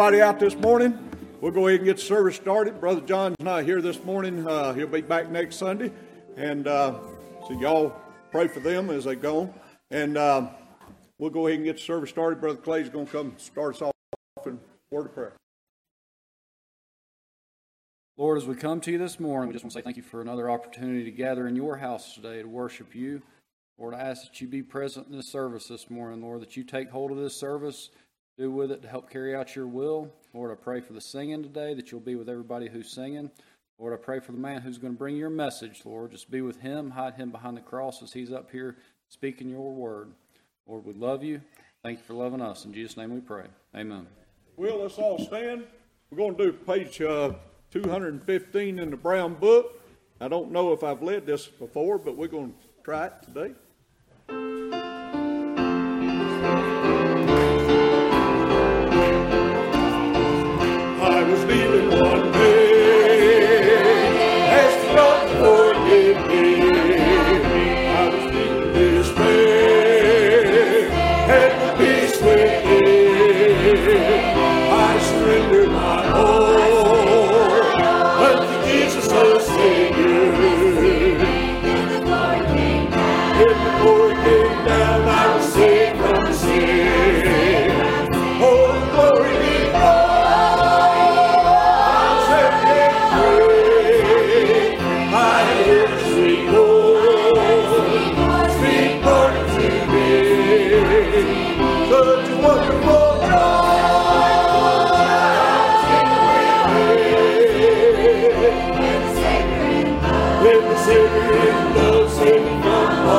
everybody out this morning. We'll go ahead and get service started. Brother John's not here this morning. He'll be back next Sunday. And so y'all pray for them as they go. And we'll go ahead and get service started. Brother Clay's going to come start us off in word of prayer. Lord, as we come to you this morning, we just want to say thank you for another opportunity to gather in your house today to worship you. Lord, I ask that you be present in this service this morning, Lord, that you take hold of this service, do with it to help carry out your will. Lord, I pray for the singing today, that you'll be with everybody who's singing. Lord, I pray for the man who's going to bring your message, Lord. Just be with him, hide him behind the cross as he's up here speaking your word. Lord, we love you. Thank you for loving us. In Jesus' name we pray. Amen. Well, let's all stand. We're going to do page 215 in the Brown Book. I don't know if I've led this before, but we're going to try it today. I was kneeling one day, asked God forgive me. I was in despair, had the peace within. I surrendered my all unto Jesus the Savior. When the Lord came down, I was saved from sin. Oh, glory be to God. I hear the sweet Lord speak pardon to me. Such a wonderful God. When the Savior loves him from all.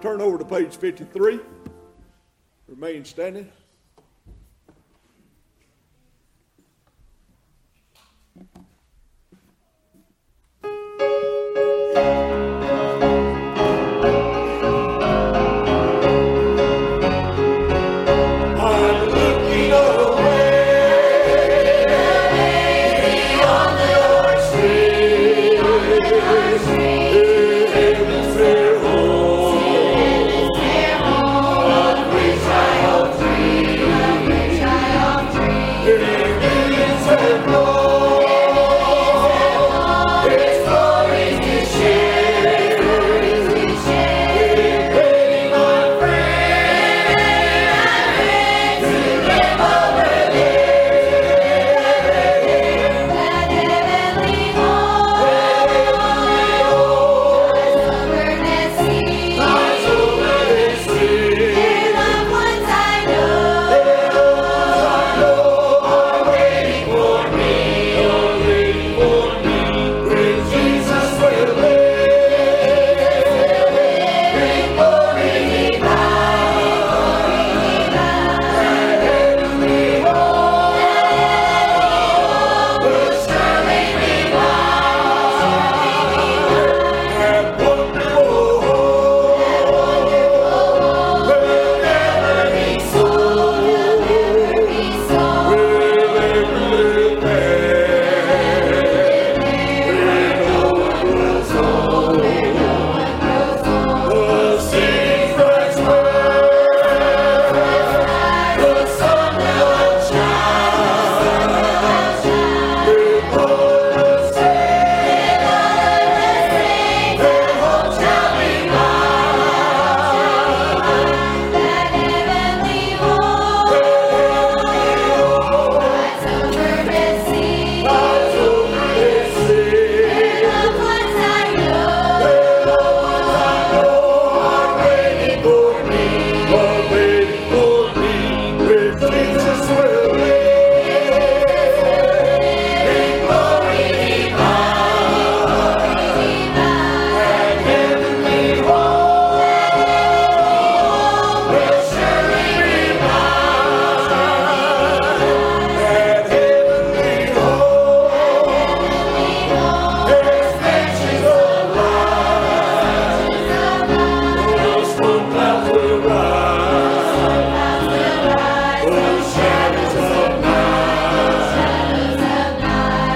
Turn over to page 53. Remain standing. Lord.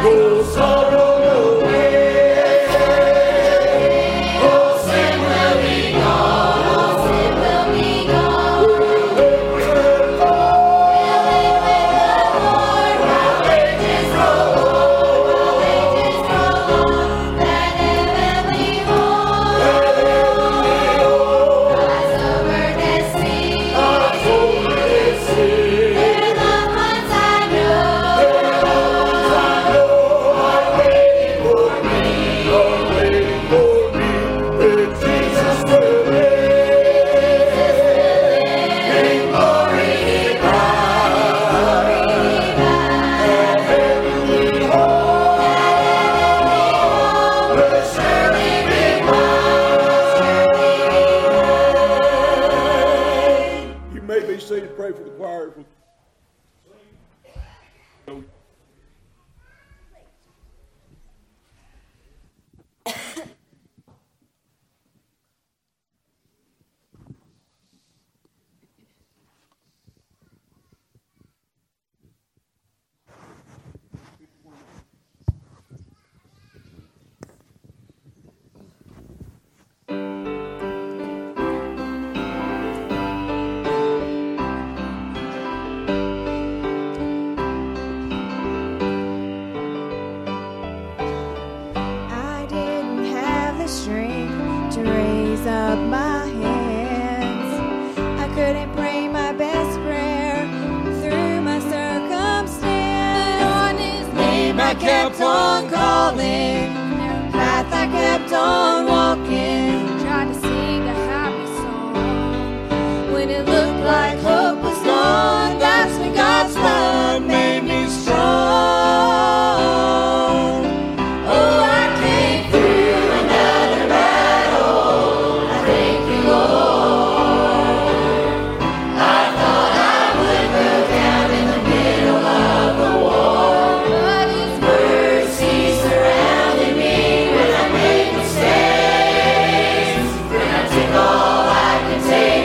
Say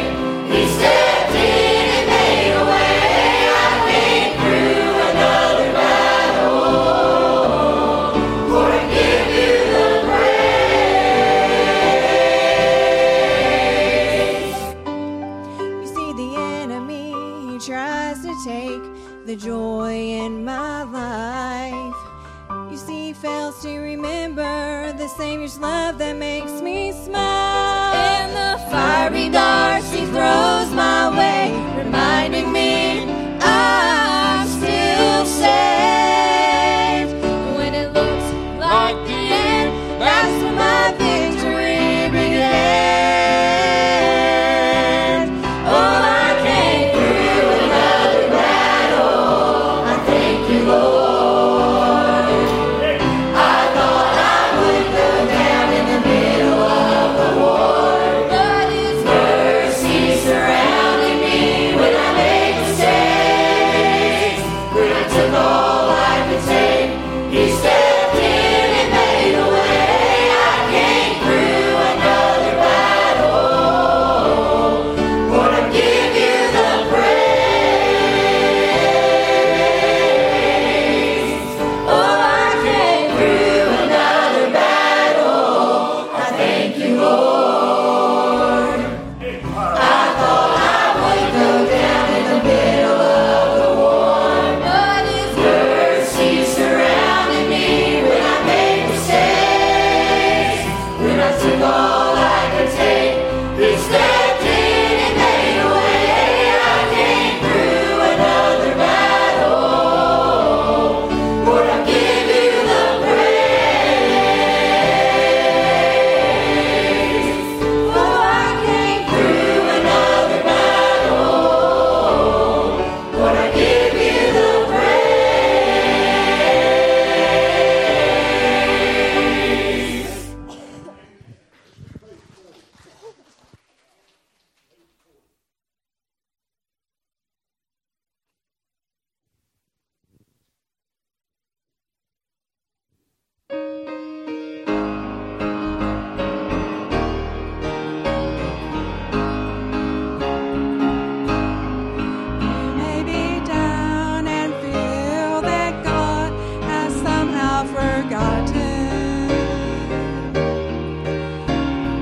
not forgotten.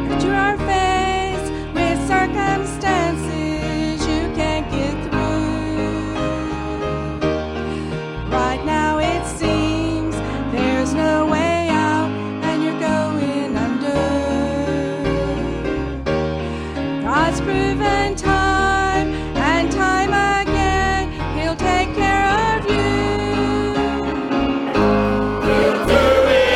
Picture our face with circumstances you can't get through. Right now it seems there's no way out and you're going under. God's proven time again, He'll take care of you. He'll do it.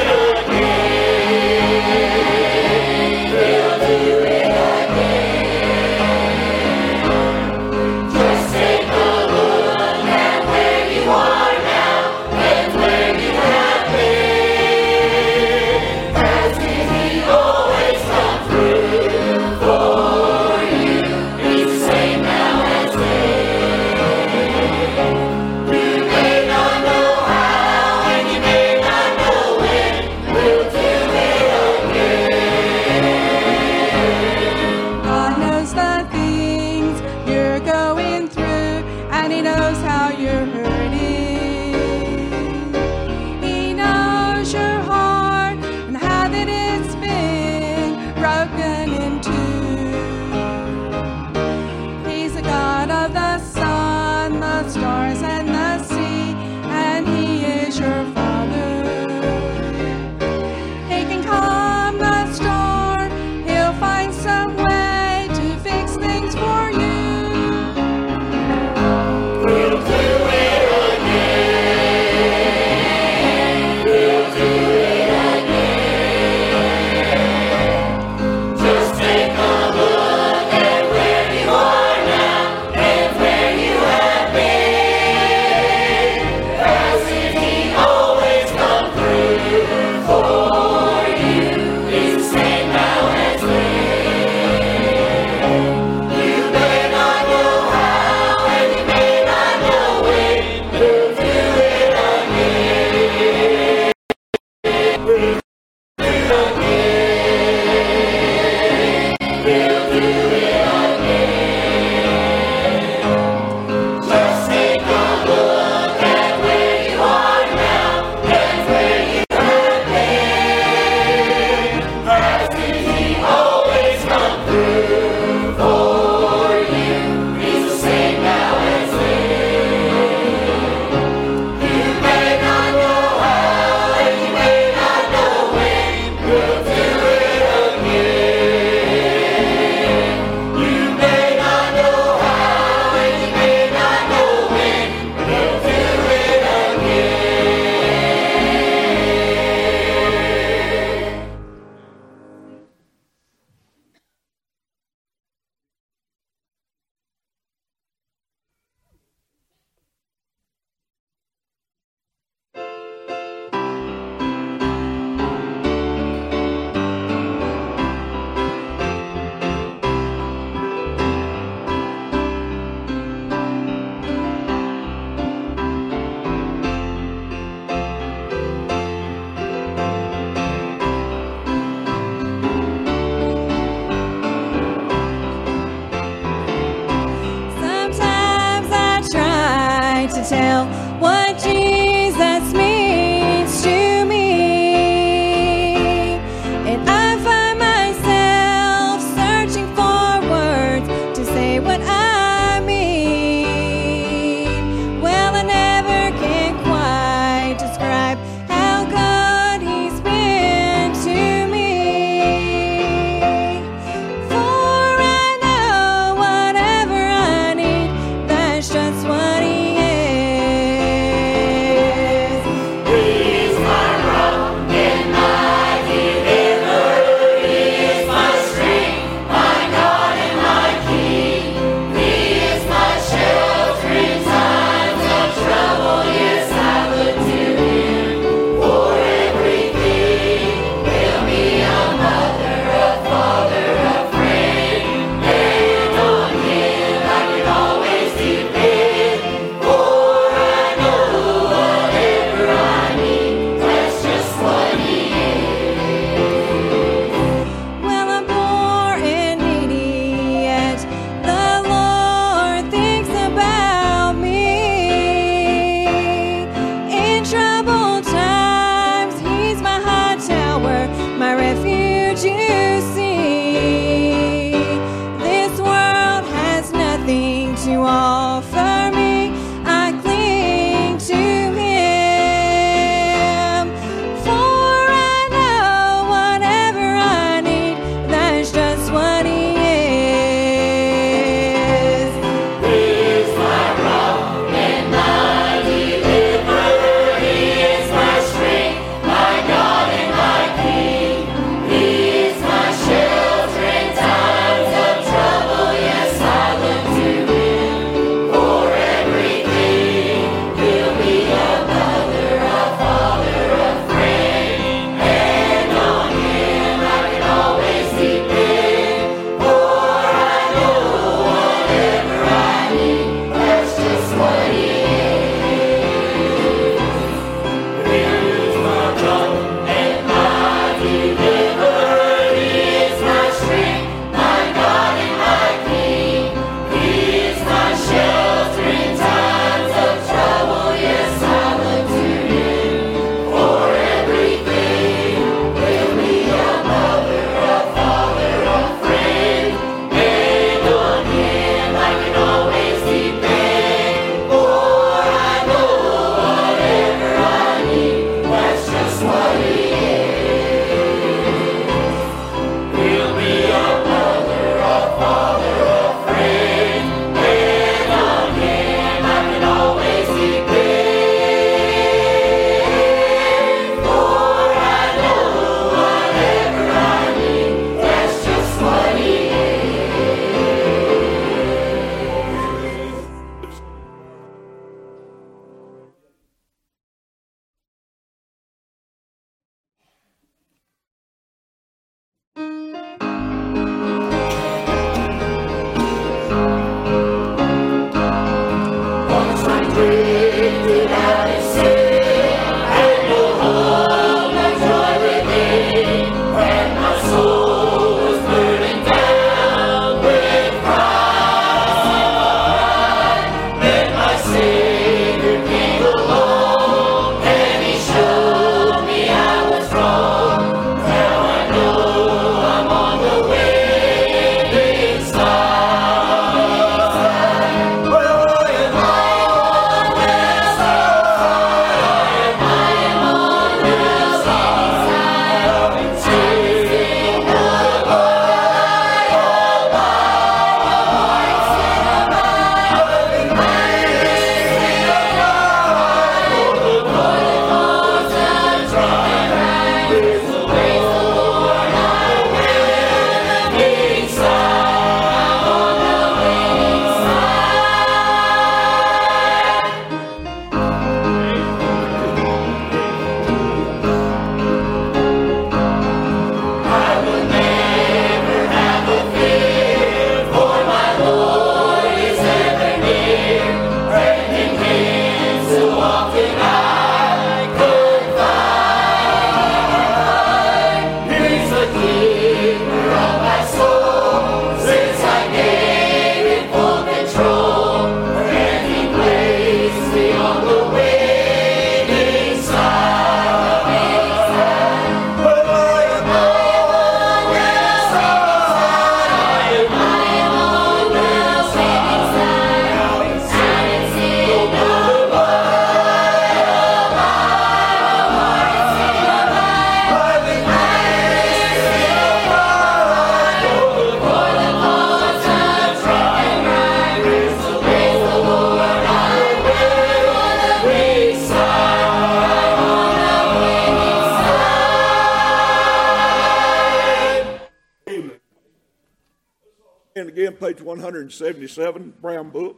and again, page 177, Brown Book.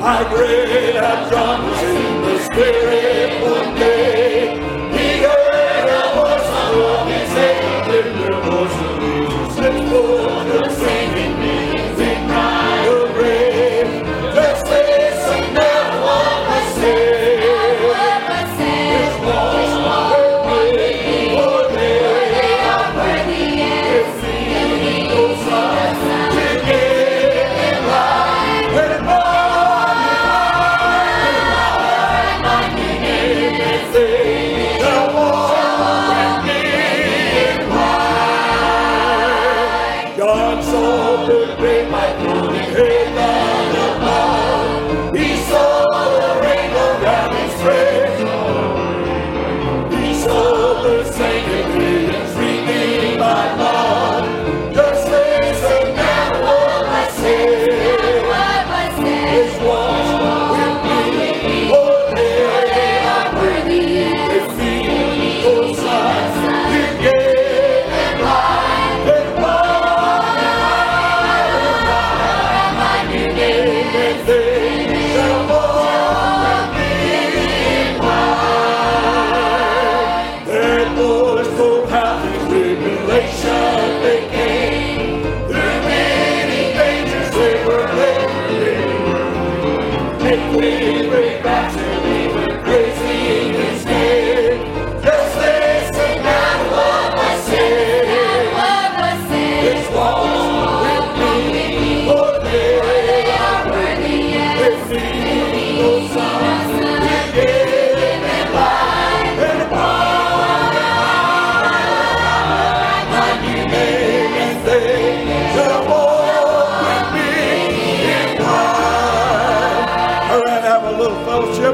My great John was in the spirit one day. He heard a voice above his head, a little voice of music, set forth the singing means in cry of grave. There's space and never was saved. His voice was worthy, worthy of worthy and singing. Goes up to give him life.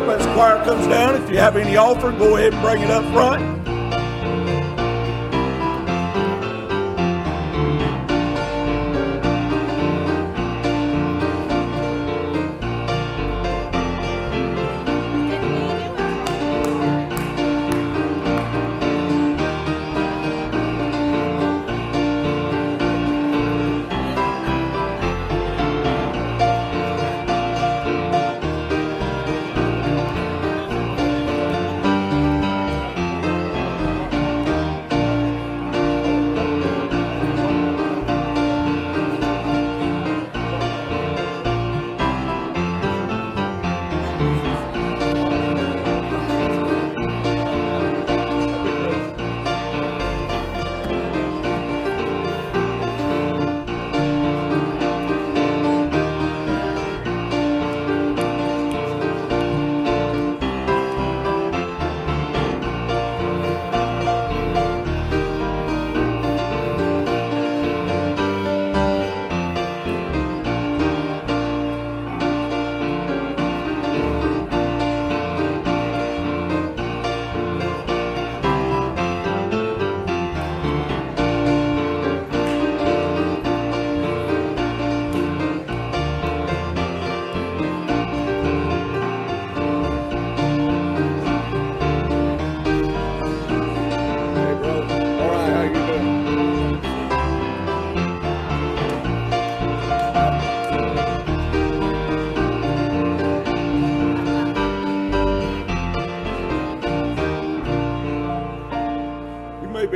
As the choir comes down, if you have any offer, go ahead and bring it up front.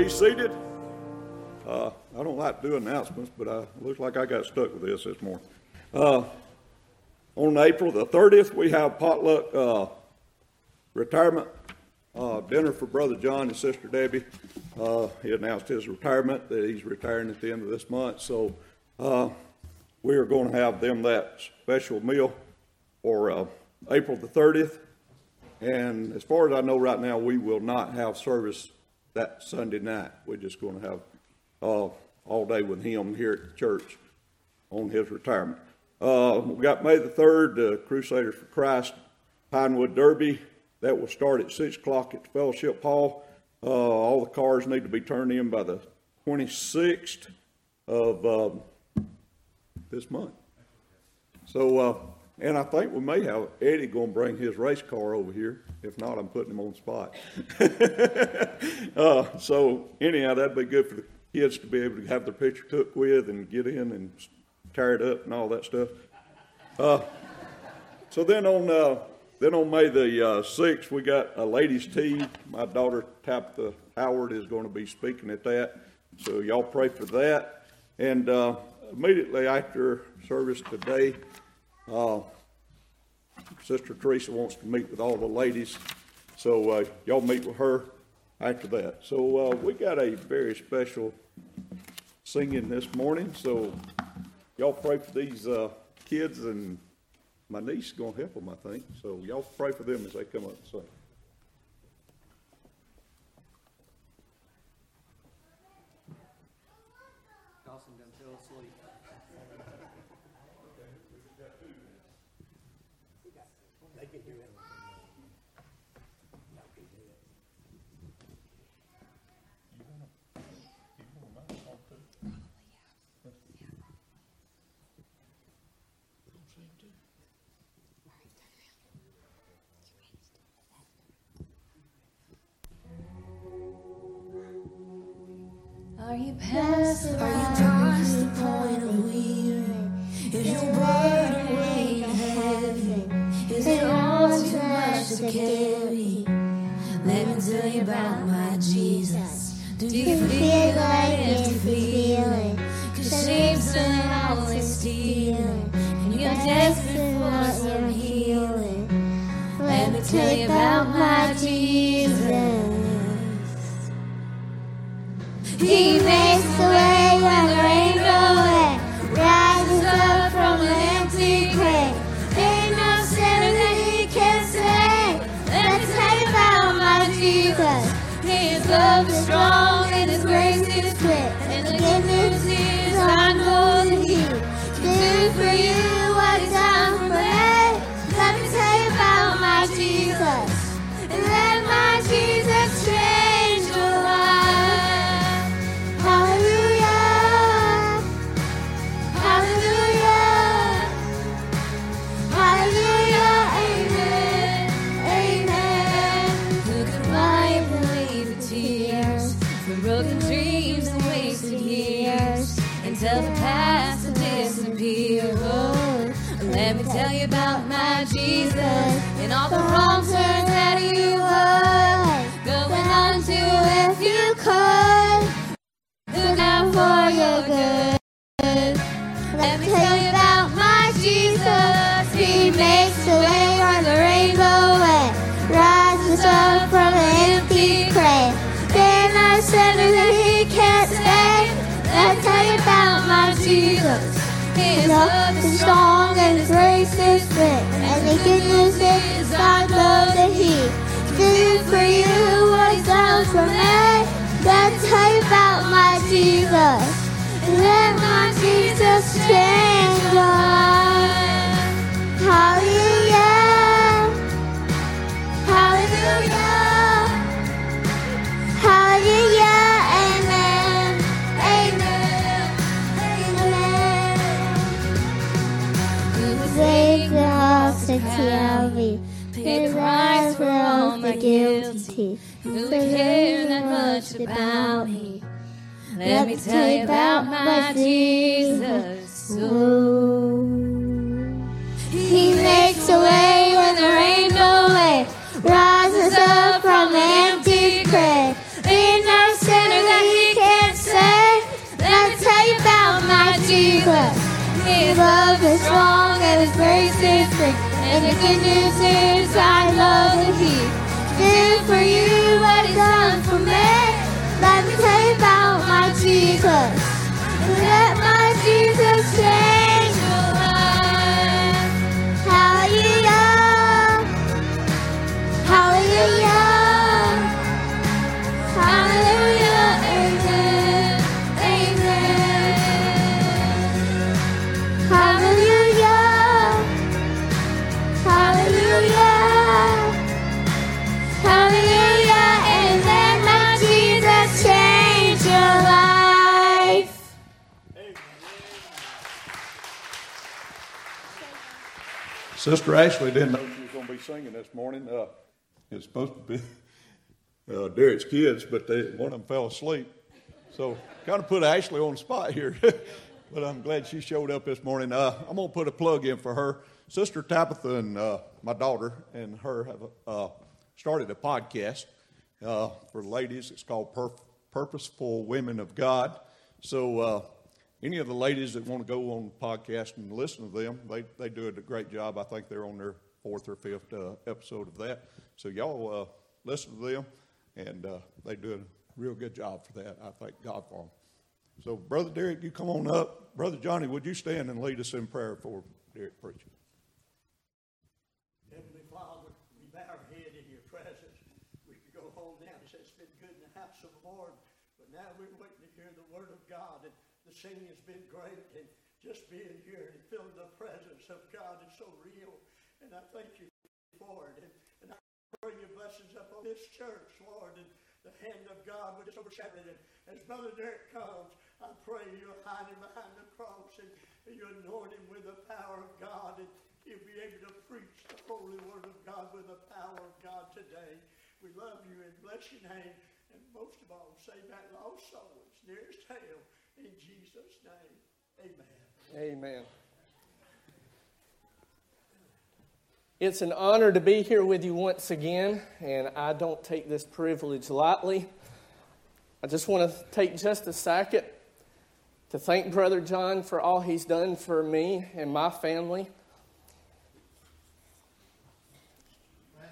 Seated. I don't like to do announcements, but it looks like I got stuck with this morning. On April the 30th, we have potluck retirement dinner for Brother John and Sister Debbie. He announced his retirement, that he's retiring at the end of this month, so we are going to have them that special meal for April the 30th. And as far as I know right now, we will not have service that Sunday night. We're just going to have all day with him here at the church on his retirement. We got May the 3rd, the Crusaders for Christ Pinewood Derby. That will start at 6 o'clock at the Fellowship Hall. All the cars need to be turned in by the 26th of this month. So, and I think we may have Eddie going to bring his race car over here. If not, I'm putting him on the spot. So anyhow, that'd be good for the kids to be able to have their picture took with and get in and tear it up and all that stuff. So then on May the 6th, we got a ladies' tea. My daughter Tabitha Howard is going to be speaking at that. So y'all pray for that. And immediately after service today, Sister Teresa wants to meet with all the ladies. So y'all meet with her after that. So we got a very special singing this morning. So y'all pray for these kids, and my niece is going to help them, I think. So y'all pray for them as they come up and sing. Are you past the point of weary? Is your burden weighing heavy? Is it all too much to carry? Let me tell you about my Jesus. Do you feel like it's feeling? Cause shame's an always stealing, and you're desperate for some healing. Let me tell you about my Jesus. He makes the way when there ain't no way, rises up from an empty grave. Ain't no sinner that he can save. Let me tell you about my Jesus. His love is strong and his grace is great, and the good news is I know that he can do for you what he's done for me. Let me tell you about my Jesus, and let my Jesus change your life. Until the past disappears. Oh, let me tell you about my Jesus and all the wrong turns that you were going on to if you could. Look out for your good. Let me tell you about my Jesus. He makes the way where the rainbow way, rises up from an empty grave. Then I said that he can't stay. Let me tell you about my Jesus. His love is strong and his grace is great, and the good news is I know that he can do for you what he's done for me. Let me tell you about my Jesus, and let my Jesus change your life. Hallelujah, hallelujah, hallelujah. Take the hearts to Calvary, pay the price for all the guilty, who cares that much about me. Let me tell you about my Jesus. Ooh. He makes a way when there ain't no way, rises up from an empty grave. Ain't no sinner that he can't save. Let me tell you about my Jesus. His love is strong and his grace is great, and the good news is I love that he did for you what he's done for me. Let me tell you about my Jesus, and let my Jesus change your life. Hallelujah, hallelujah, hallelujah, amen. Hallelujah, hallelujah, hallelujah, and let my Jesus change your life. Amen. Sister Ashley didn't know she was going to be singing this morning. It's supposed to be Derek's kids, but one of them fell asleep. So kind of put Ashley on the spot here. But I'm glad she showed up this morning. I'm going to put a plug in for her. Sister Tabitha and my daughter and her have started a podcast for ladies. It's called Purposeful Women of God. So any of the ladies that want to go on the podcast and listen to them, they do a great job. I think they're on their fourth or fifth episode of that. So y'all listen to them, and they do a real good job for that. I thank God for them. So, Brother Derek, you come on up. Brother Johnny, would you stand and lead us in prayer for Derek preaching? Heavenly Father, we bow our head in your presence. We could go home now and say it's been good in the house of the Lord, but now we're waiting to hear the word of God, and the singing has been great, and just being here and feeling the presence of God is so real, and I thank you for it, and I pray your blessings upon this church, Lord, and the hand of God would just overshadow it. As Brother Derek comes, I pray you'll hide him behind the cross and you anoint him with the power of God, and he'll be able to preach the holy word of God with the power of God today. We love you and bless your name, and most of all, save that lost soul that's nearest hell. In Jesus' name, amen. Amen. It's an honor to be here with you once again, and I don't take this privilege lightly. I just want to take just a second to thank Brother John for all he's done for me and my family.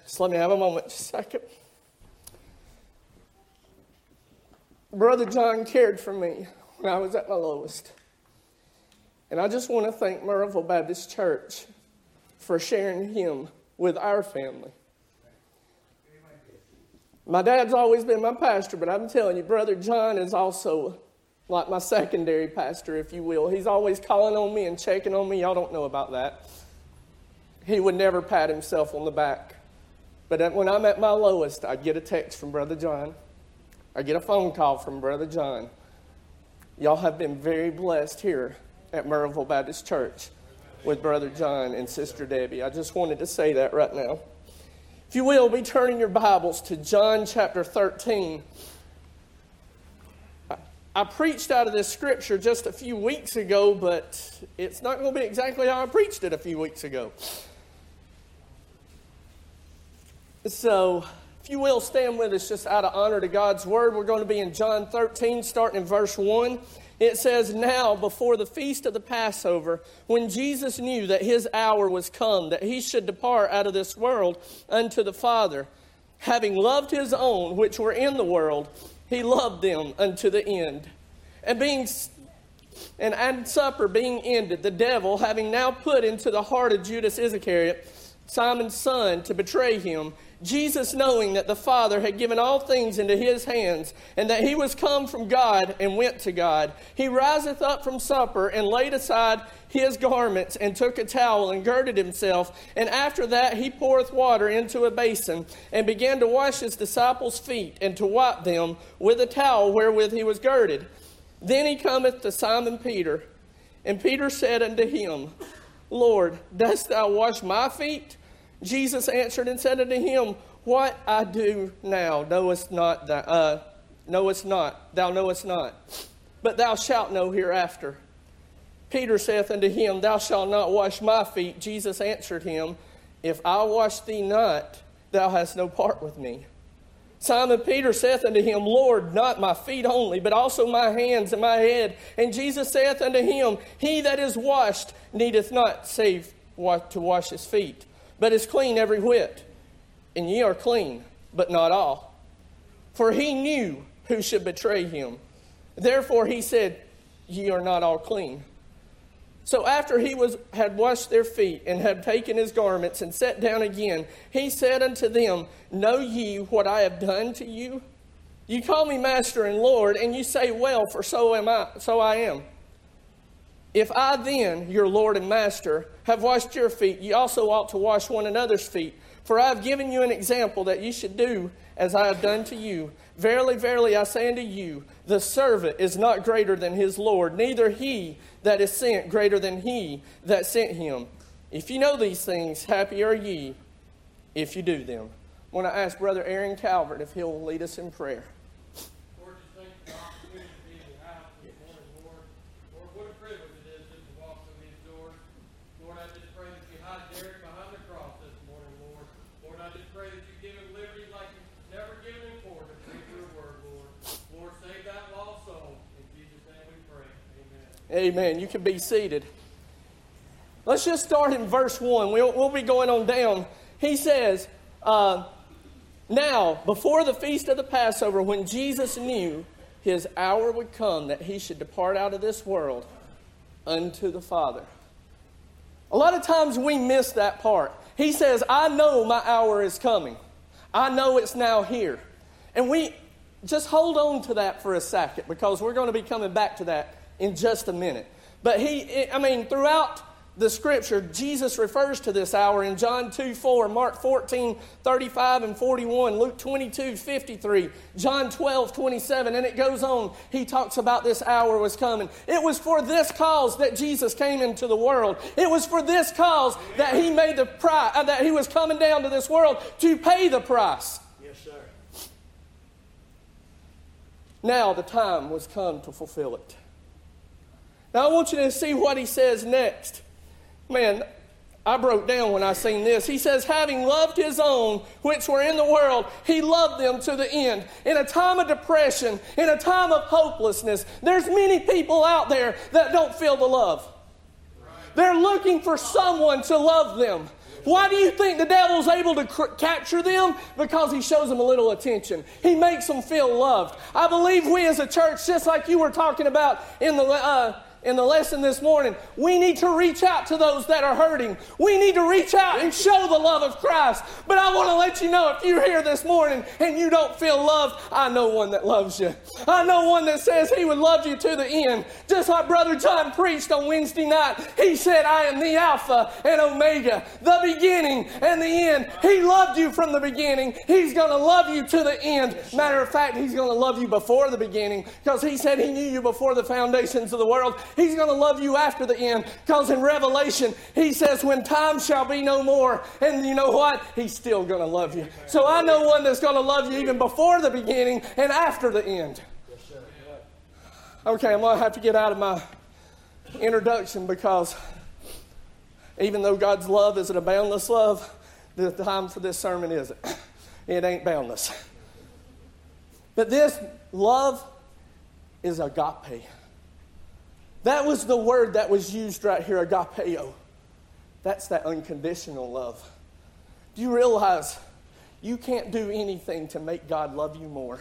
Just let me have a moment, just a second. Brother John cared for me when I was at my lowest. And I just want to thank Merivale Baptist Church for sharing him with our family. My dad's always been my pastor, but I'm telling you, Brother John is also like my secondary pastor, if you will. He's always calling on me and checking on me. Y'all don't know about that. He would never pat himself on the back. But when I'm at my lowest, I get a text from Brother John. I get a phone call from Brother John. Y'all have been very blessed here at Merivale Baptist Church with Brother John and Sister Debbie. I just wanted to say that right now. If you will, be turning your Bibles to John chapter 13. I preached out of this scripture just a few weeks ago, but it's not going to be exactly how I preached it a few weeks ago. So, if you will, stand with us just out of honor to God's word. We're going to be in John 13, starting in verse 1. It says, "Now, before the feast of the Passover, when Jesus knew that his hour was come, that he should depart out of this world unto the Father, having loved his own which were in the world, he loved them unto the end. And at supper being ended, the devil, having now put into the heart of Judas Iscariot, Simon's son, to betray him, Jesus, knowing that the Father had given all things into his hands, and that he was come from God and went to God, he riseth up from supper and laid aside his garments and took a towel and girded himself. And after that he poureth water into a basin and began to wash his disciples' feet and to wipe them with a towel wherewith he was girded. Then he cometh to Simon Peter. And Peter said unto him, Lord, dost thou wash my feet? Jesus answered and said unto him, What I do now thou knowest not, but thou shalt know hereafter. Peter saith unto him, Thou shalt not wash my feet. Jesus answered him, If I wash thee not, thou hast no part with me. Simon Peter saith unto him, Lord, not my feet only, but also my hands and my head. And Jesus saith unto him, He that is washed needeth not save to wash his feet, but is clean every whit. And ye are clean, but not all. For he knew who should betray him. Therefore he said, Ye are not all clean. So after he had washed their feet, and had taken his garments, and sat down again, he said unto them, Know ye what I have done to you? You call me Master and Lord, and you say, Well, for so I am. If I then, your Lord and Master, have washed your feet, ye also ought to wash one another's feet. For I have given you an example that ye should do as I have done to you. Verily, verily, I say unto you, the servant is not greater than his Lord, neither he that is sent greater than he that sent him. If you know these things, happy are ye if you do them. I want to ask Brother Aaron Calvert if he'll lead us in prayer. Lord, just thank you for the opportunity to be in your house this morning, Lord. Lord, what a privilege it is just to walk through these doors. Lord, I just pray that you hide Derek behind the cross this morning, Lord. Lord, I just pray that you give him liberty like you've never given him before to preach your word, Lord. Lord, save that lost soul. In Jesus' name we pray. Amen. Amen. You can be seated. Let's just start in verse 1. We'll be going on down. He says, now, before the feast of the Passover, when Jesus knew his hour would come that he should depart out of this world unto the Father. A lot of times we miss that part. He says, I know my hour is coming. I know it's now here. And we just hold on to that for a second because we're going to be coming back to that in just a minute. But throughout the scripture, Jesus refers to this hour in John 2:4, Mark 14:35 and 41, Luke 22:53, John 12:27, and it goes on. He talks about this hour was coming. It was for this cause that Jesus came into the world. It was for this cause that he made the price, that he was coming down to this world to pay the price. Yes, sir. Now the time was come to fulfill it. Now I want you to see what he says next. Man, I broke down when I seen this. He says, having loved his own, which were in the world, he loved them to the end. In a time of depression, in a time of hopelessness, there's many people out there that don't feel the love. They're looking for someone to love them. Why do you think the devil's able to capture them? Because he shows them a little attention. He makes them feel loved. I believe we as a church, just like you were talking about in the lesson this morning, we need to reach out to those that are hurting. We need to reach out and show the love of Christ. But I want to let you know, if you're here this morning and you don't feel loved, I know one that loves you. I know one that says he would love you to the end. Just like Brother John preached on Wednesday night, he said, I am the Alpha and Omega, the beginning and the end. He loved you from the beginning. He's going to love you to the end. Matter of fact, he's going to love you before the beginning because he said he knew you before the foundations of the world. He's going to love you after the end because in Revelation, he says, when time shall be no more. And you know what? He's still going to love you. So I know one that's going to love you even before the beginning and after the end. Okay, I'm going to have to get out of my introduction because even though God's love isn't a boundless love, the time for this sermon isn't. It ain't boundless. But this love is agape. That was the word that was used right here, agapeo. That's that unconditional love. Do you realize you can't do anything to make God love you more?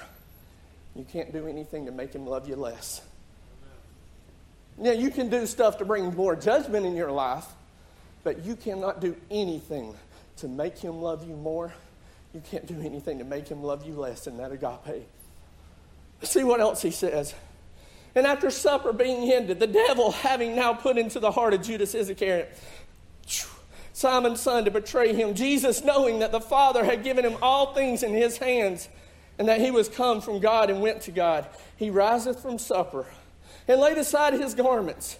You can't do anything to make him love you less. Yeah, you can do stuff to bring more judgment in your life, but you cannot do anything to make him love you more. You can't do anything to make him love you less than that agape. See what else he says. And after supper being ended, the devil having now put into the heart of Judas Iscariot, Simon's son, to betray him, Jesus, knowing that the Father had given him all things in his hands, and that he was come from God and went to God, he riseth from supper, and laid aside his garments,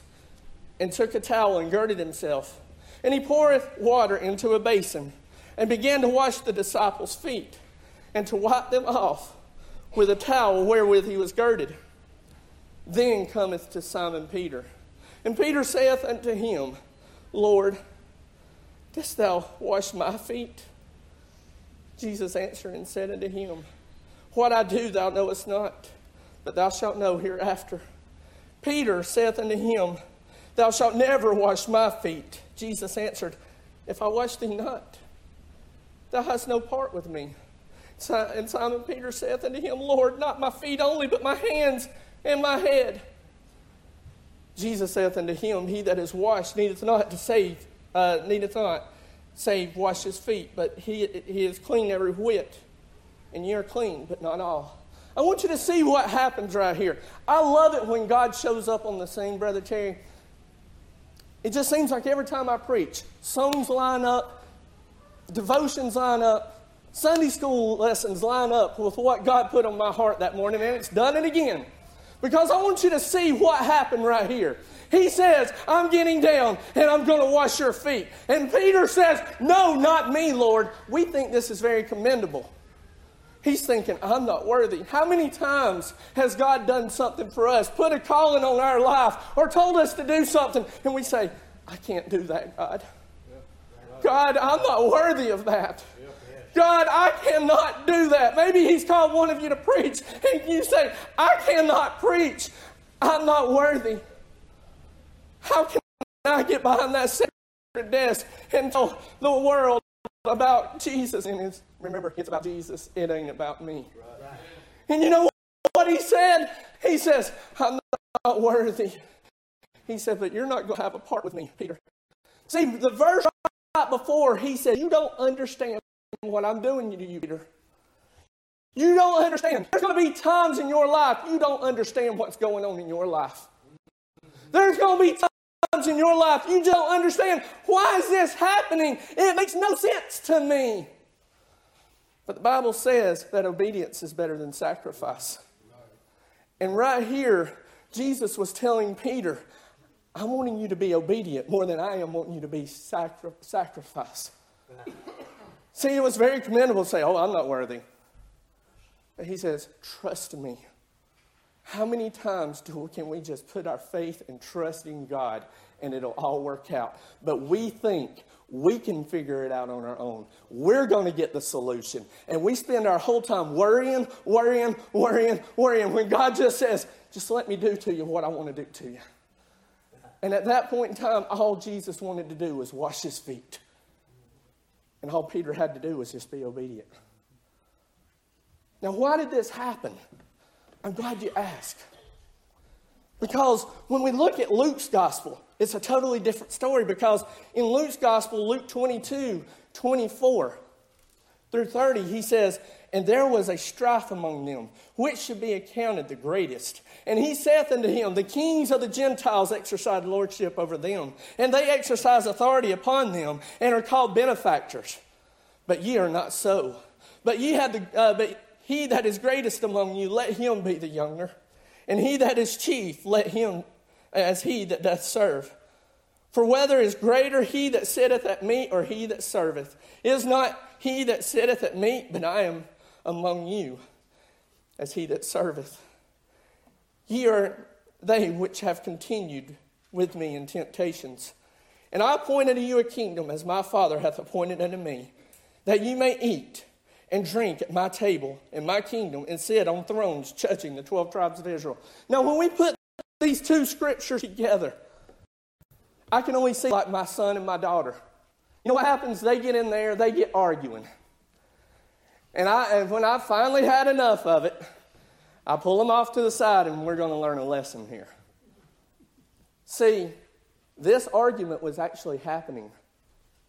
and took a towel and girded himself. And he poureth water into a basin, and began to wash the disciples' feet, and to wipe them off with a towel wherewith he was girded. Then cometh to Simon Peter. And Peter saith unto him, Lord, dost thou wash my feet? Jesus answered and said unto him, what I do thou knowest not, but thou shalt know hereafter. Peter saith unto him, thou shalt never wash my feet. Jesus answered, if I wash thee not, thou hast no part with me. And Simon Peter saith unto him, Lord, not my feet only, but my hands and my head. Jesus saith unto him, he that is washed needeth not save wash his feet, but he is clean every whit, and ye are clean, but not all. I want you to see what happens right here. I love it when God shows up on the scene, Brother Terry. It just seems like every time I preach, songs line up, devotions line up, Sunday school lessons line up with what God put on my heart that morning, and it's done it again. Because I want you to see what happened right here. He says, I'm getting down and I'm going to wash your feet. And Peter says, no, not me, Lord. We think this is very commendable. He's thinking, I'm not worthy. How many times has God done something for us, put a calling on our life, or told us to do something, and we say, I can't do that, God. God, I'm not worthy of that. God, I cannot do that. Maybe He's called one of you to preach, and you say, I cannot preach. I'm not worthy. How can I get behind that sacred desk and tell the world about Jesus? And remember, it's about Jesus. It ain't about me. Right. And you know what He said? He says, I'm not worthy. He said, but you're not going to have a part with me, Peter. See, the verse right before, He said, you don't understand what I'm doing to you, Peter. You don't understand. There's going to be times in your life you don't understand what's going on in your life. There's going to be times in your life you don't understand, why is this happening? It makes no sense to me. But the Bible says that obedience is better than sacrifice. And right here, Jesus was telling Peter, I'm wanting you to be obedient more than I am wanting you to be sacrifice. See, it was very commendable to say, oh, I'm not worthy. But He says, trust me. How many times can we just put our faith and trust in God and it'll all work out? But we think we can figure it out on our own. We're going to get the solution. And we spend our whole time worrying when God just says, just let me do to you what I want to do to you. And at that point in time, all Jesus wanted to do was wash His feet. And all Peter had to do was just be obedient. Now, why did this happen? I'm glad you asked. Because when we look at Luke's gospel, it's a totally different story, because in Luke's gospel, Luke 22:24-30, he says, and there was a strife among them, which should be accounted the greatest. And he saith unto him, the kings of the Gentiles exercise lordship over them, and they exercise authority upon them, and are called benefactors. But ye are not so. But he that is greatest among you, let him be the younger. And he that is chief, let him as he that doth serve. For whether is greater he that sitteth at meat or he that serveth, is not he that sitteth at meat, but I am among you as he that serveth. Ye are they which have continued with me in temptations. And I appoint unto you a kingdom, as my Father hath appointed unto me, that ye may eat and drink at my table in my kingdom, and sit on thrones judging the 12 tribes of Israel. Now, when we put these two scriptures together, I can only see like my son and my daughter. You know what happens? They get in there, they get arguing. And when I finally had enough of it, I pull them off to the side, and we're going to learn a lesson here. See, this argument was actually happening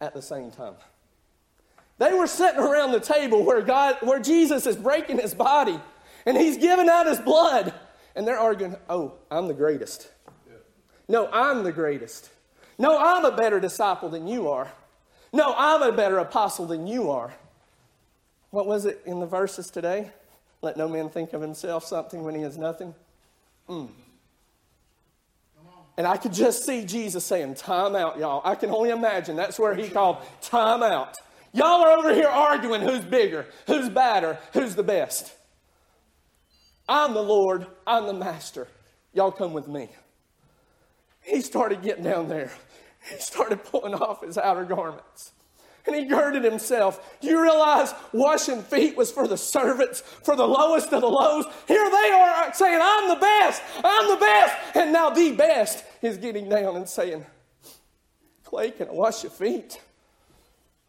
at the same time. They were sitting around the table where Jesus is breaking His body, and He's giving out His blood. And they're arguing, oh, I'm the greatest. Yeah. No, I'm the greatest. No, I'm a better disciple than you are. No, I'm a better apostle than you are. What was it in the verses today? Let no man think of himself something when he is nothing. And I could just see Jesus saying, time out, y'all. I can only imagine that's where He called time out. Y'all are over here arguing who's bigger, who's badder, who's the best. I'm the Lord. I'm the master. Y'all come with me. He started getting down there. He started pulling off His outer garments. And He girded Himself. Do you realize washing feet was for the servants, for the lowest of the lows? Here they are saying, I'm the best. I'm the best. And now the best is getting down and saying, Clay, can I wash your feet?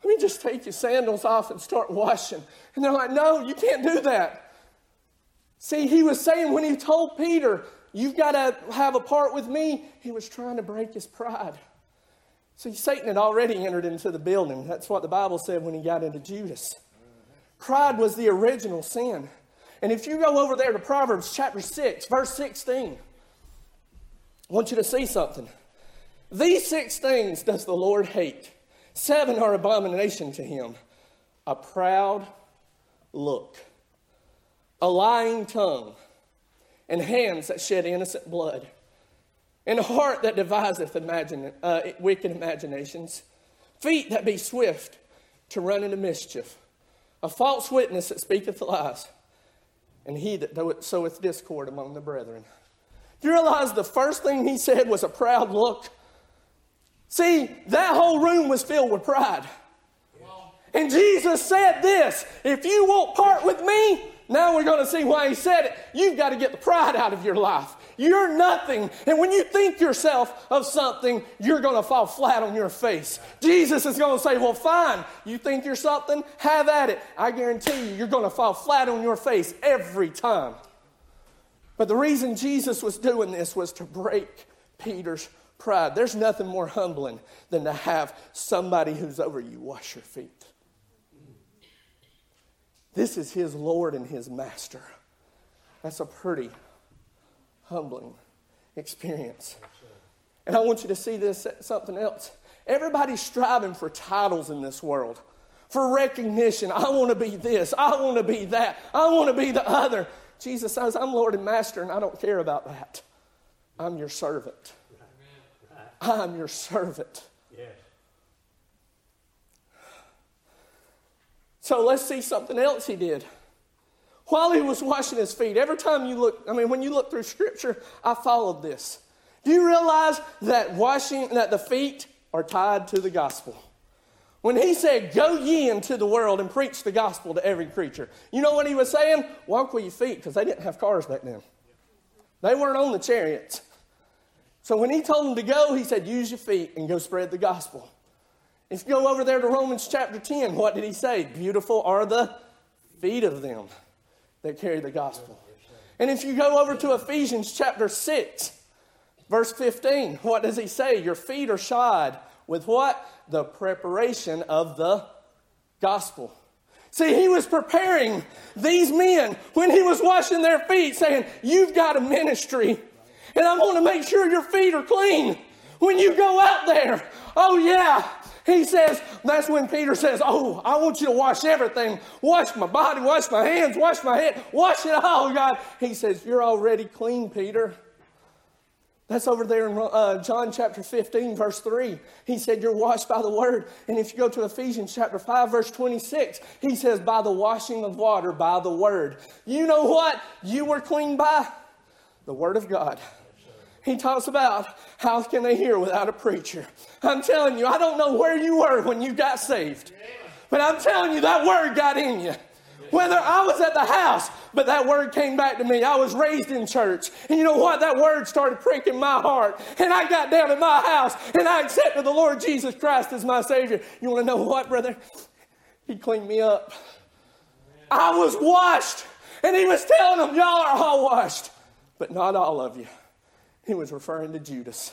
Let me just take your sandals off and start washing. And they're like, no, you can't do that. See, He was saying when He told Peter, you've got to have a part with me, He was trying to break his pride. See, Satan had already entered into the building. That's what the Bible said when he got into Judas. Pride was the original sin. And if you go over there to Proverbs chapter 6, verse 16, I want you to see something. These 6 things does the Lord hate. 7 are abomination to Him. A proud look, a lying tongue, and hands that shed innocent blood, and a heart that deviseth wicked imaginations, feet that be swift to run into mischief, a false witness that speaketh lies, and he that soweth discord among the brethren." Do you realize the first thing he said was a proud look? See, that whole room was filled with pride. And Jesus said this, if you won't part with me, now we're going to see why he said it. You've got to get the pride out of your life. You're nothing. And when you think yourself of something, you're going to fall flat on your face. Jesus is going to say, well, fine. You think you're something? Have at it. I guarantee you, you're going to fall flat on your face every time. But the reason Jesus was doing this was to break Peter's pride. There's nothing more humbling than to have somebody who's over you wash your feet. This is his Lord and his master. That's a pretty humbling experience. And I want you to see this, something else. Everybody's striving for titles in this world, for recognition. I want to be this. I want to be that. I want to be the other. Jesus says, I'm Lord and master, and I don't care about that. I'm your servant. I'm your servant. So let's see something else he did. While he was washing his feet, every time you look, when you look through Scripture, I followed this. Do you realize that the feet are tied to the gospel? When he said, go ye into the world and preach the gospel to every creature, you know what he was saying? Walk with your feet, because they didn't have cars back then. They weren't on the chariots. So when he told them to go, he said, use your feet and go spread the gospel. If you go over there to Romans chapter 10, what did he say? Beautiful are the feet of them that carry the gospel. And if you go over to Ephesians chapter 6, verse 15, what does he say? Your feet are shod with what? The preparation of the gospel. See, he was preparing these men when he was washing their feet, saying, you've got a ministry, and I want to make sure your feet are clean when you go out there. Oh, yeah. He says, that's when Peter says, oh, I want you to wash everything. Wash my body, wash my hands, wash my head, wash it all, God. He says, you're already clean, Peter. That's over there in John chapter 15, verse 3. He said, you're washed by the word. And if you go to Ephesians chapter 5, verse 26, he says, by the washing of water, by the word. You know what? You were clean by the word of God. He talks about how can they hear without a preacher. I'm telling you, I don't know where you were when you got saved. But I'm telling you, that word got in you. Whether I was at the house, but that word came back to me. I was raised in church. And you know what? That word started pricking my heart. And I got down in my house and I accepted the Lord Jesus Christ as my Savior. You want to know what, brother? He cleaned me up. I was washed. And he was telling them, y'all are all washed. But not all of you. He was referring to Judas.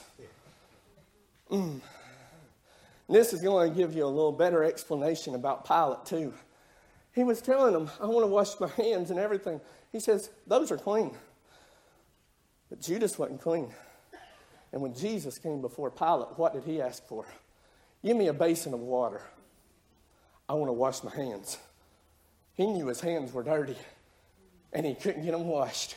This is going to give you a little better explanation about Pilate too. He was telling them, I want to wash my hands and everything. He says, those are clean. But Judas wasn't clean. And when Jesus came before Pilate, what did he ask for? Give me a basin of water. I want to wash my hands. He knew his hands were dirty and he couldn't get them washed.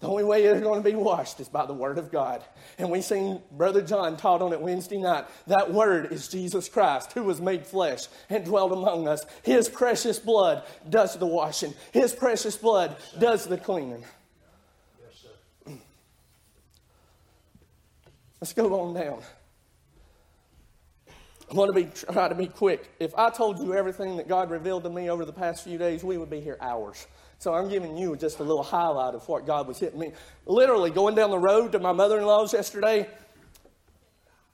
The only way they're going to be washed is by the word of God. And we seen Brother John taught on it Wednesday night. That word is Jesus Christ, who was made flesh and dwelt among us. His precious blood does the washing. His precious blood does the cleaning. Yes, sir. Let's go on down. I'm going to try to be quick. If I told you everything that God revealed to me over the past few days, we would be here hours. So I'm giving you just a little highlight of what God was hitting me. Literally, going down the road to my mother-in-law's yesterday,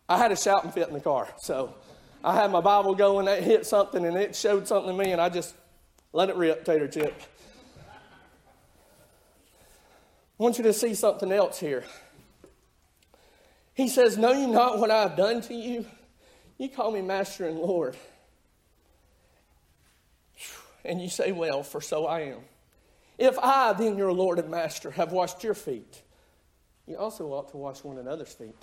I had a shouting fit in the car. So I had my Bible going, it hit something, and it showed something to me, and I just let it rip, tater chip. I want you to see something else here. He says, know you not what I have done to you? You call me Master and Lord. And you say, well, for so I am. If I, then your Lord and Master, have washed your feet, you also ought to wash one another's feet.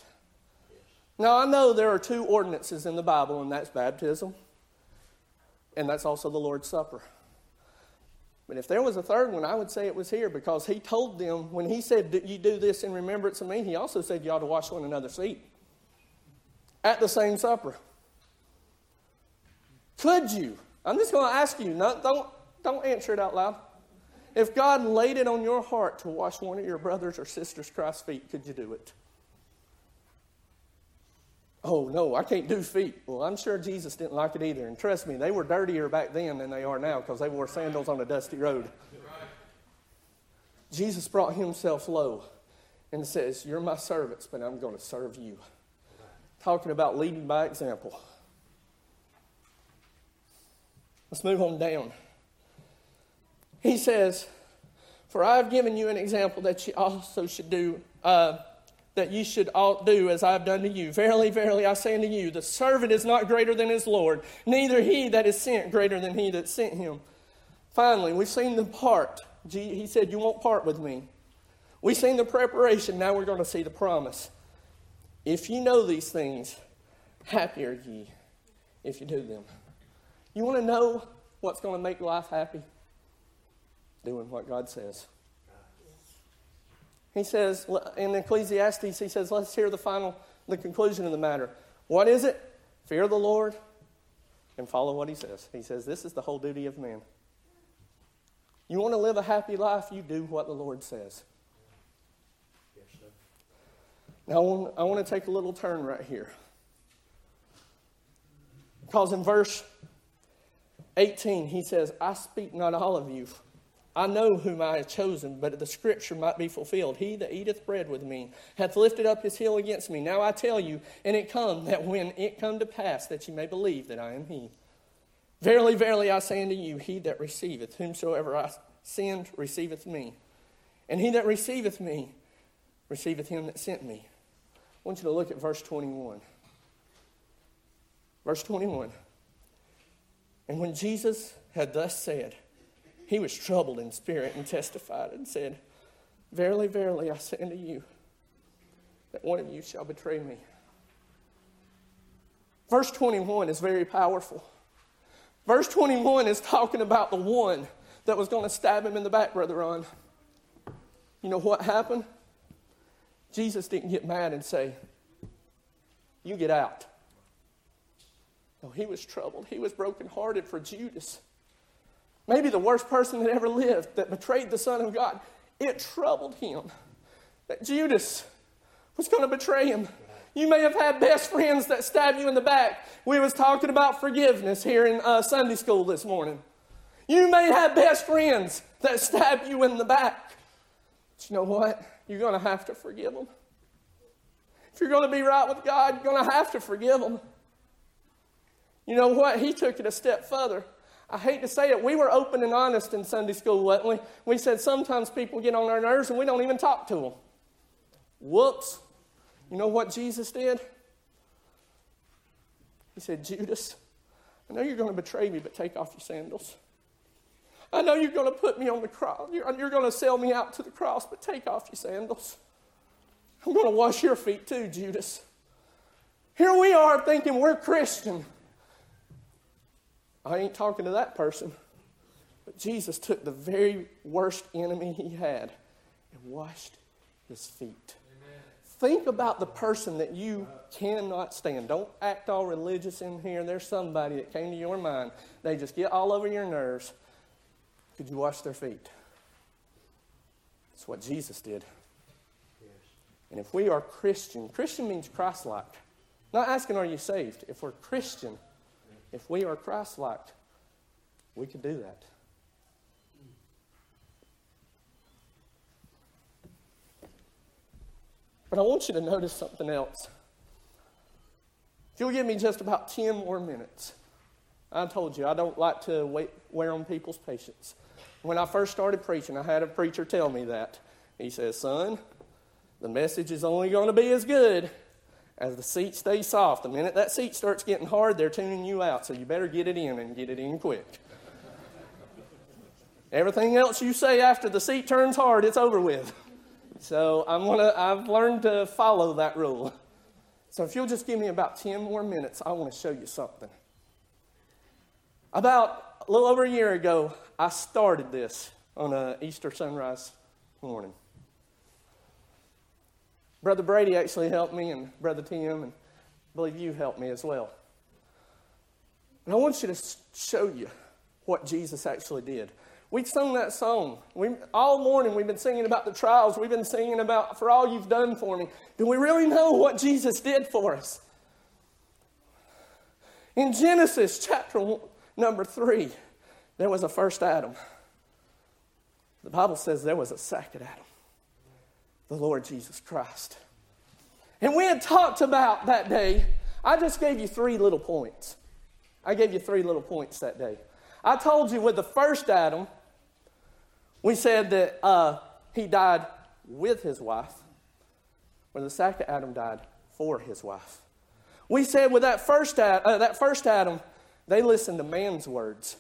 Yes. Now, I know there are two ordinances in the Bible, and that's baptism, and that's also the Lord's Supper. But if there was a third one, I would say it was here, because he told them, when he said, you do this in remembrance of me, he also said you ought to wash one another's feet at the same supper. Could you? I'm just going to ask you. No, don't answer it out loud. If God laid it on your heart to wash one of your brothers or sisters Christ's feet, could you do it? Oh, no, I can't do feet. Well, I'm sure Jesus didn't like it either. And trust me, they were dirtier back then than they are now, because they wore sandals on a dusty road. Jesus brought himself low and says, you're my servants, but I'm going to serve you. Talking about leading by example. Let's move on down. He says, for I have given you an example that you also should do, that you should all do as I have done to you. Verily, verily, I say unto you, the servant is not greater than his Lord, neither he that is sent greater than he that sent him. Finally, we've seen the part. He said, you won't part with me. We've seen the preparation. Now we're going to see the promise. If you know these things, happy are ye if you do them. You want to know what's going to make life happy? Doing what God says. He says, in Ecclesiastes, he says, let's hear the conclusion of the matter. What is it? Fear the Lord and follow what he says. He says, this is the whole duty of man. You want to live a happy life? You do what the Lord says. Yes, sir. Now, I want to take a little turn right here. Because in verse 18, he says, I speak not all of you. I know whom I have chosen, but the scripture might be fulfilled. He that eateth bread with me hath lifted up his heel against me. Now I tell you, and it come, that when it come to pass, that ye may believe that I am he. Verily, verily, I say unto you, he that receiveth whomsoever I send receiveth me. And he that receiveth me receiveth him that sent me. I want you to look at verse 21. Verse 21. And when Jesus had thus said, he was troubled in spirit and testified and said, verily, verily, I say unto you, that one of you shall betray me. Verse 21 is very powerful. Verse 21 is talking about the one that was going to stab him in the back, Brother Ron. You know what happened? Jesus didn't get mad and say, you get out. No, he was troubled. He was brokenhearted for Judas. Maybe the worst person that ever lived that betrayed the Son of God. It troubled him that Judas was going to betray him. You may have had best friends that stab you in the back. We was talking about forgiveness here in Sunday school this morning. You may have best friends that stab you in the back. But you know what? You're going to have to forgive them. If you're going to be right with God, you're going to have to forgive them. You know what? He took it a step further. I hate to say it, we were open and honest in Sunday school, wasn't we? We said sometimes people get on our nerves and we don't even talk to them. Whoops. You know what Jesus did? He said, Judas, I know you're going to betray me, but take off your sandals. I know you're going to put me on the cross. You're going to sell me out to the cross, but take off your sandals. I'm going to wash your feet too, Judas. Here we are thinking we're Christian. I ain't talking to that person. But Jesus took the very worst enemy he had and washed his feet. Amen. Think about the person that you cannot stand. Don't act all religious in here. There's somebody that came to your mind. They just get all over your nerves. Could you wash their feet? That's what Jesus did. Yes. And if we are Christian, Christian means Christ-like. Not asking are you saved. If we're Christian, if we are Christ-like, we can do that. But I want you to notice something else. If you'll give me just about 10 more minutes. I told you, I don't like to wear on people's patience. When I first started preaching, I had a preacher tell me that. He says, son, the message is only going to be as good as the seat stays soft. The minute that seat starts getting hard, they're tuning you out. So you better get it in and get it in quick. Everything else you say after the seat turns hard, it's over with. So I've learned to follow that rule. So if you'll just give me about 10 more minutes, I want to show you something. About a little over a year ago, I started this on an Easter sunrise morning. Brother Brady actually helped me, and Brother Tim, and I believe you helped me as well. And I want you to show you what Jesus actually did. We've sung that song. All morning we've been singing about the trials. We've been singing about, for all you've done for me. Do we really know what Jesus did for us? In Genesis chapter number 3, there was a first Adam. The Bible says there was a second Adam, the Lord Jesus Christ. And we had talked about that day. I just gave you three little points. I gave you three little points that day. I told you with the first Adam, we said that he died with his wife, where the second Adam died for his wife. We said with that first Adam, they listened to man's words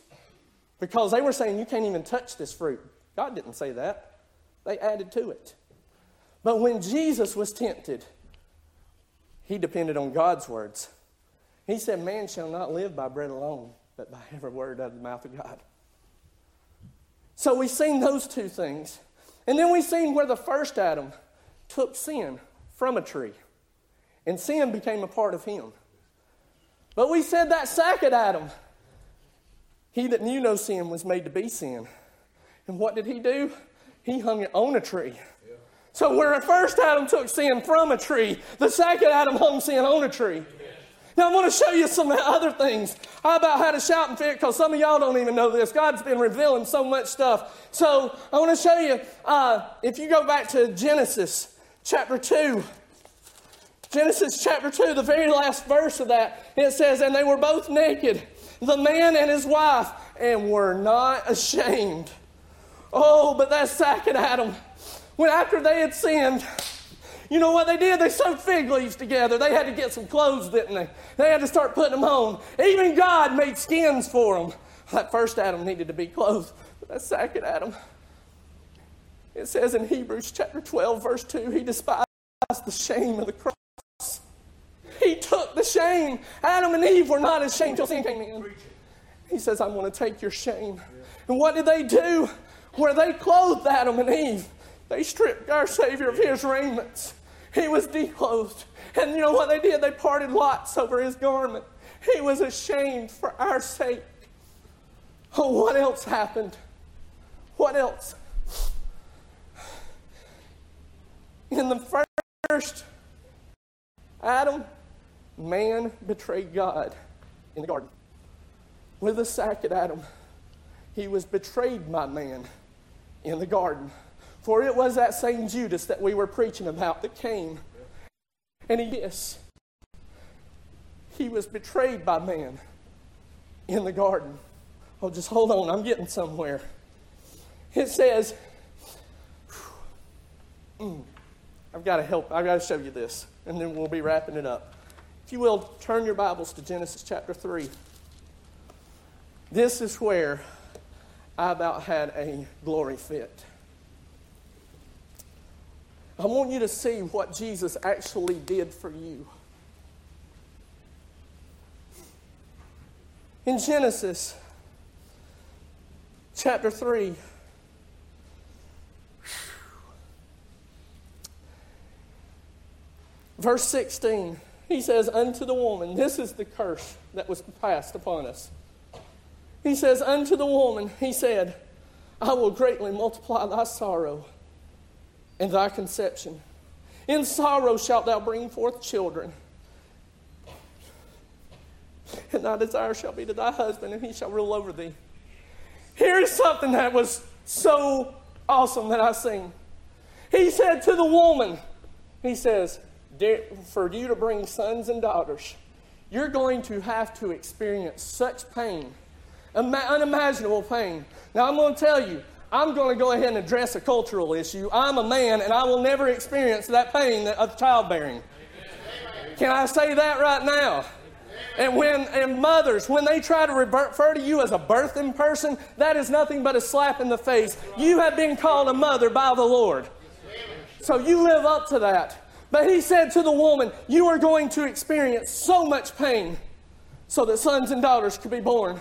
because they were saying, you can't even touch this fruit. God didn't say that. They added to it. But when Jesus was tempted, he depended on God's words. He said, man shall not live by bread alone, but by every word out of the mouth of God. So we've seen those two things. And then we've seen where the first Adam took sin from a tree. And sin became a part of him. But we said that second Adam, he that knew no sin was made to be sin. And what did he do? He hung it on a tree. Yeah. So where the first Adam took sin from a tree, the second Adam hung sin on a tree. Yeah. Now, I want to show you some other things about how to shout in fear, because some of y'all don't even know this. God's been revealing so much stuff. So, I want to show you, if you go back to Genesis chapter 2, the very last verse of that, it says, and they were both naked, the man and his wife, and were not ashamed. Oh, but that second Adam, when after they had sinned, you know what they did? They sewed fig leaves together. They had to get some clothes, didn't they? They had to start putting them on. Even God made skins for them. That first Adam needed to be clothed. But that second Adam, it says in Hebrews chapter 12, verse 2, he despised the shame of the cross. He took the shame. Adam and Eve were not ashamed until sin came in. He says, I'm going to take your shame. And what did they do? Where they clothed Adam and Eve, they stripped our Savior of his raiments. He was declothed. And you know what they did? They parted lots over his garment. He was ashamed for our sake. Oh, what else happened? What else? In the first Adam, man betrayed God in the garden. With the second Adam, he was betrayed by man in the garden. For it was that same Judas that we were preaching about that came. And he was betrayed by man in the garden. Oh, just hold on. I'm getting somewhere. It says, I've got to show you this. And then we'll be wrapping it up. If you will, turn your Bibles to Genesis chapter 3. This is where I about had a glory fit. I want you to see what Jesus actually did for you. In Genesis chapter 3, verse 16, he says, unto the woman, this is the curse that was passed upon us. He says, unto the woman, he said, I will greatly multiply thy sorrow and thy conception. In sorrow shalt thou bring forth children. And thy desire shall be to thy husband, and he shall rule over thee. Here's something that was so awesome that I seen. He said to the woman, he says, for you to bring sons and daughters, you're going to have to experience such pain, unimaginable pain. Now I'm going to tell you, I'm going to go ahead and address a cultural issue. I'm a man, and I will never experience that pain of childbearing. Amen. Can I say that right now? Amen. And mothers, when they try to refer to you as a birthing person, that is nothing but a slap in the face. You have been called a mother by the Lord. Amen. So you live up to that. But he said to the woman, you are going to experience so much pain so that sons and daughters could be born.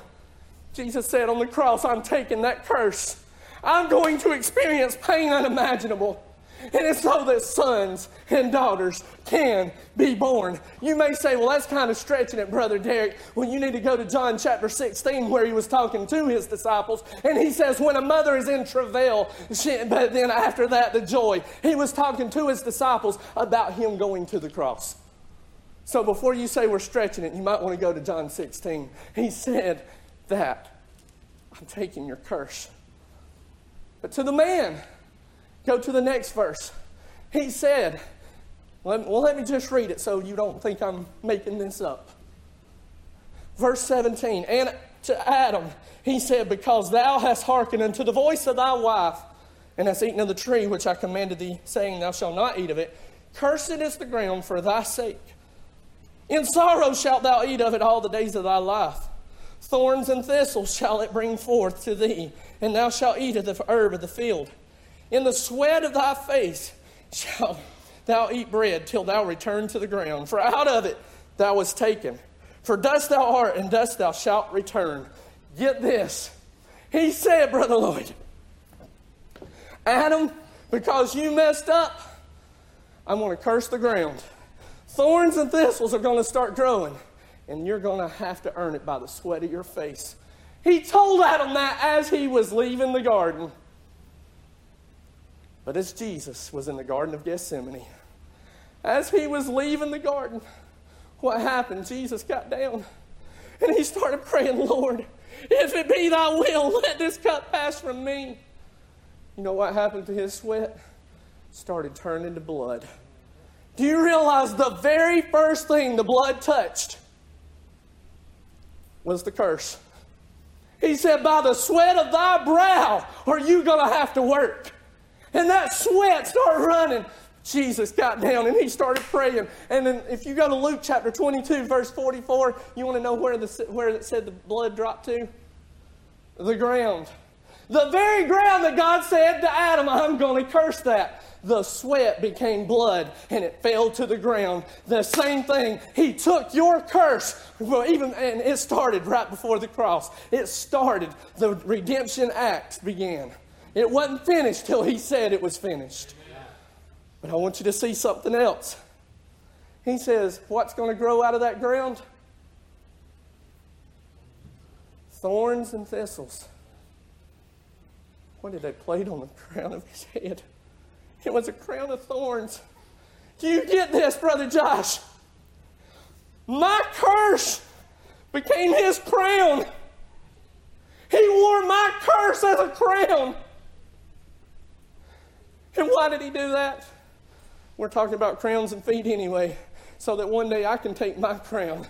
Jesus said on the cross, I'm taking that curse. I'm going to experience pain unimaginable. And it's so that sons and daughters can be born. You may say, well, that's kind of stretching it, Brother Derek. Well, you need to go to John chapter 16 where he was talking to his disciples. And he says, when a mother is in travail, but then after that, the joy. He was talking to his disciples about him going to the cross. So before you say we're stretching it, you might want to go to John 16. He said that, I'm taking your curse. But to the man... Go to the next verse. He said, well, let me just read it so you don't think I'm making this up. Verse 17, and to Adam, he said, because thou hast hearkened unto the voice of thy wife, and hast eaten of the tree which I commanded thee, saying, thou shalt not eat of it. Cursed is the ground for thy sake. In sorrow shalt thou eat of it all the days of thy life. Thorns and thistles shall it bring forth to thee, and thou shalt eat of the herb of the field. In the sweat of thy face shalt thou eat bread till thou return to the ground. For out of it thou wast taken. For dust thou art, and dust thou shalt return. Get this. He said, Brother Lloyd, Adam, because you messed up, I'm going to curse the ground. Thorns and thistles are going to start growing. And you're going to have to earn it by the sweat of your face. He told Adam that as he was leaving the garden. But as Jesus was in the Garden of Gethsemane, as he was leaving the garden, what happened? Jesus got down and he started praying, Lord, if it be thy will, let this cup pass from me. You know what happened to his sweat? It started turning to blood. Do you realize the very first thing the blood touched was the curse? He said, by the sweat of thy brow are you going to have to work. And that sweat started running. Jesus got down and he started praying. And then if you go to Luke chapter 22, verse 44, you want to know where it said the blood dropped to? The ground. The very ground that God said to Adam, I'm going to curse that. The sweat became blood and it fell to the ground. The same thing. He took your curse. And it started right before the cross. It started. The redemption act began. It wasn't finished till he said it was finished. But I want you to see something else. He says, what's going to grow out of that ground? Thorns and thistles. What did they plait on the crown of his head? It was a crown of thorns. Do you get this, Brother Josh? My curse became his crown. He wore my curse as a crown. And why did he do that? We're talking about crowns and feet anyway, so that one day I can take my crown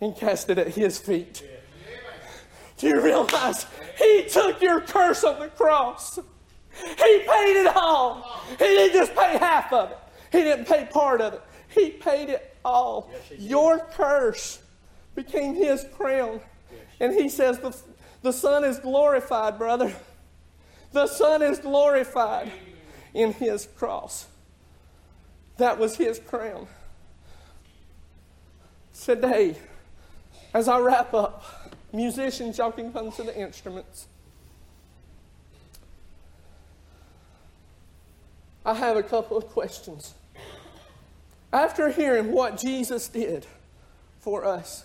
and cast it at his feet. Yeah. Do you realize he took your curse on the cross? He paid it all. He didn't just pay half of it. He didn't pay part of it. He paid it all. Yes, your curse became his crown. Yes. And he says, the Son is glorified, brother. The Son is glorified in his cross. That was his crown. Today, as I wrap up, musicians, y'all can come to the instruments. I have a couple of questions. After hearing what Jesus did for us,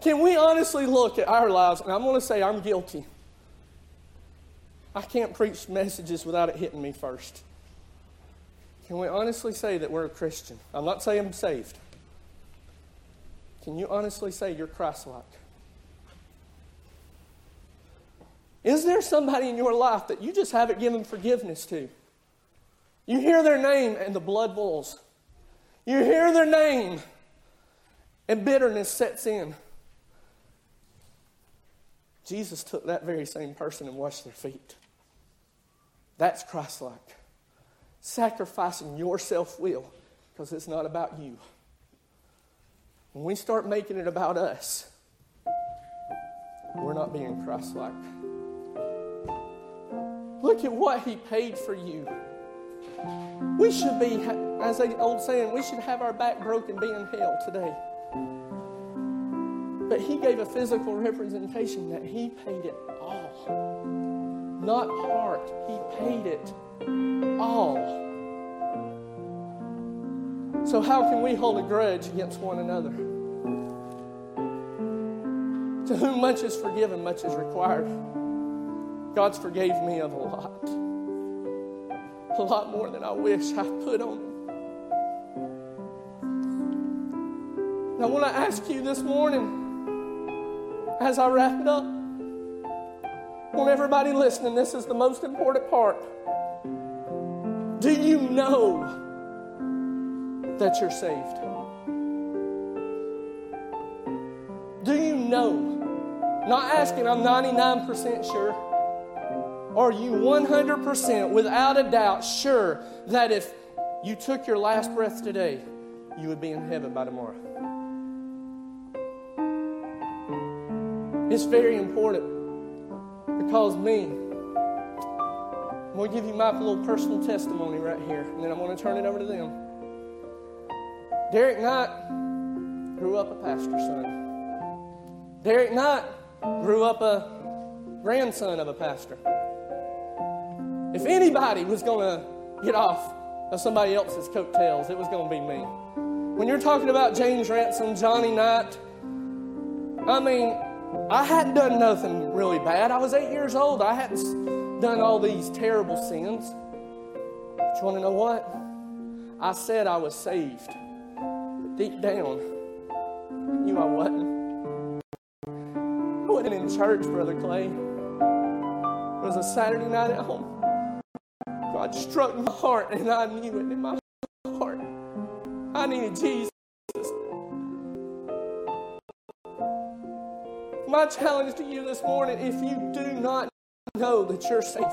can we honestly look at our lives? And I'm going to say I'm guilty. I can't preach messages without it hitting me first. Can we honestly say that we're a Christian? I'm not saying I'm saved. Can you honestly say you're Christ-like? Is there somebody in your life that you just haven't given forgiveness to? You hear their name and the blood boils. You hear their name and bitterness sets in. Jesus took that very same person and washed their feet. That's Christ-like. Sacrificing your self-will, because it's not about you. When we start making it about us, we're not being Christ-like. Look at what he paid for you. We should be, as the old saying, we should have our back broken being held today. But he gave a physical representation that he paid it all. Not part. He paid it all. So how can we hold a grudge against one another? To whom much is forgiven, much is required. God's forgave me of a lot more than I wish I put on Him. And I want to ask you this morning, as I wrap it up, I want everybody listening, this is the most important part. Do you know that you're saved? Do you know? Not asking, I'm 99% sure. Are you 100% without a doubt sure that if you took your last breath today, you would be in heaven by tomorrow? It's very important because I'm going to give you my little personal testimony right here, and then I'm going to turn it over to them. Derek Knight grew up a pastor's son. Derek Knight grew up a grandson of a pastor. If anybody was going to get off of somebody else's coattails, it was going to be me. When you're talking about James Ransom, Johnny Knight, I hadn't done nothing really bad. I was 8 years old. I hadn't done all these terrible sins. But you want to know what? I said I was saved. Deep down, I knew I wasn't. I wasn't in church, Brother Clay. It was a Saturday night at home. God struck my heart, and I knew it in my heart. I needed Jesus. My challenge to you this morning, if you do not know that you're safe,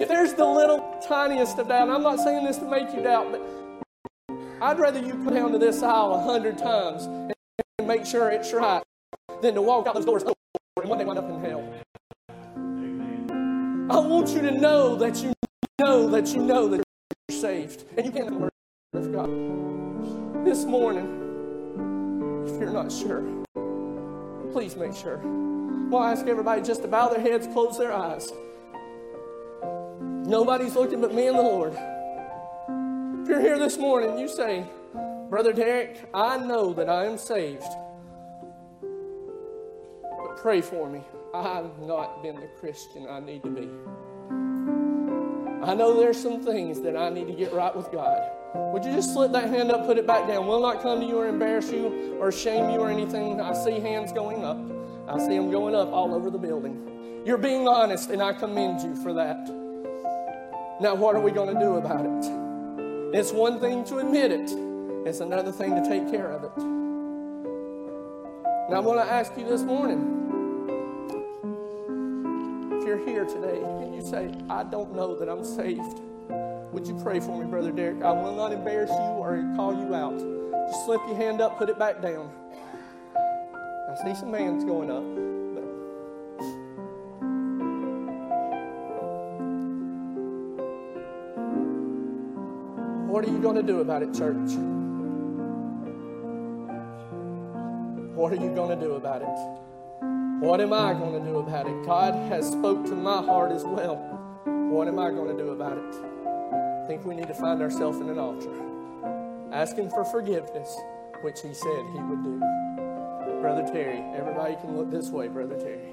if there's the little tiniest of doubt, and I'm not saying this to make you doubt, but I'd rather you come down to this aisle 100 times and make sure it's right than to walk out those doors and one day wind up in hell. Amen. I want you to know that you know that you know that you're saved. And you can't have the word of God. This morning, if you're not sure, please make sure. Well, I ask everybody just to bow their heads, close their eyes. Nobody's looking but me and the Lord. If you're here this morning, you say, Brother Derek, I know that I am saved, but pray for me. I've not been the Christian I need to be. I know there's some things that I need to get right with God. Would you just slip that hand up, put it back down? We'll not come to you or embarrass you or shame you or anything. I see hands going up. I see them going up all over the building. You're being honest, and I commend you for that. Now, what are we going to do about it? It's one thing to admit it. It's another thing to take care of it. Now, I want to ask you this morning, if you're here today and you say, I don't know that I'm saved, would you pray for me, Brother Derek? I will not embarrass you or call you out. Just slip your hand up, put it back down. I see some hands going up. What are you going to do about it, church? What are you going to do about it? What am I going to do about it? God has spoke to my heart as well. What am I going to do about it? I think we need to find ourselves in an altar. Ask Him for forgiveness, which He said He would do. Brother Terry, everybody can look this way, Brother Terry.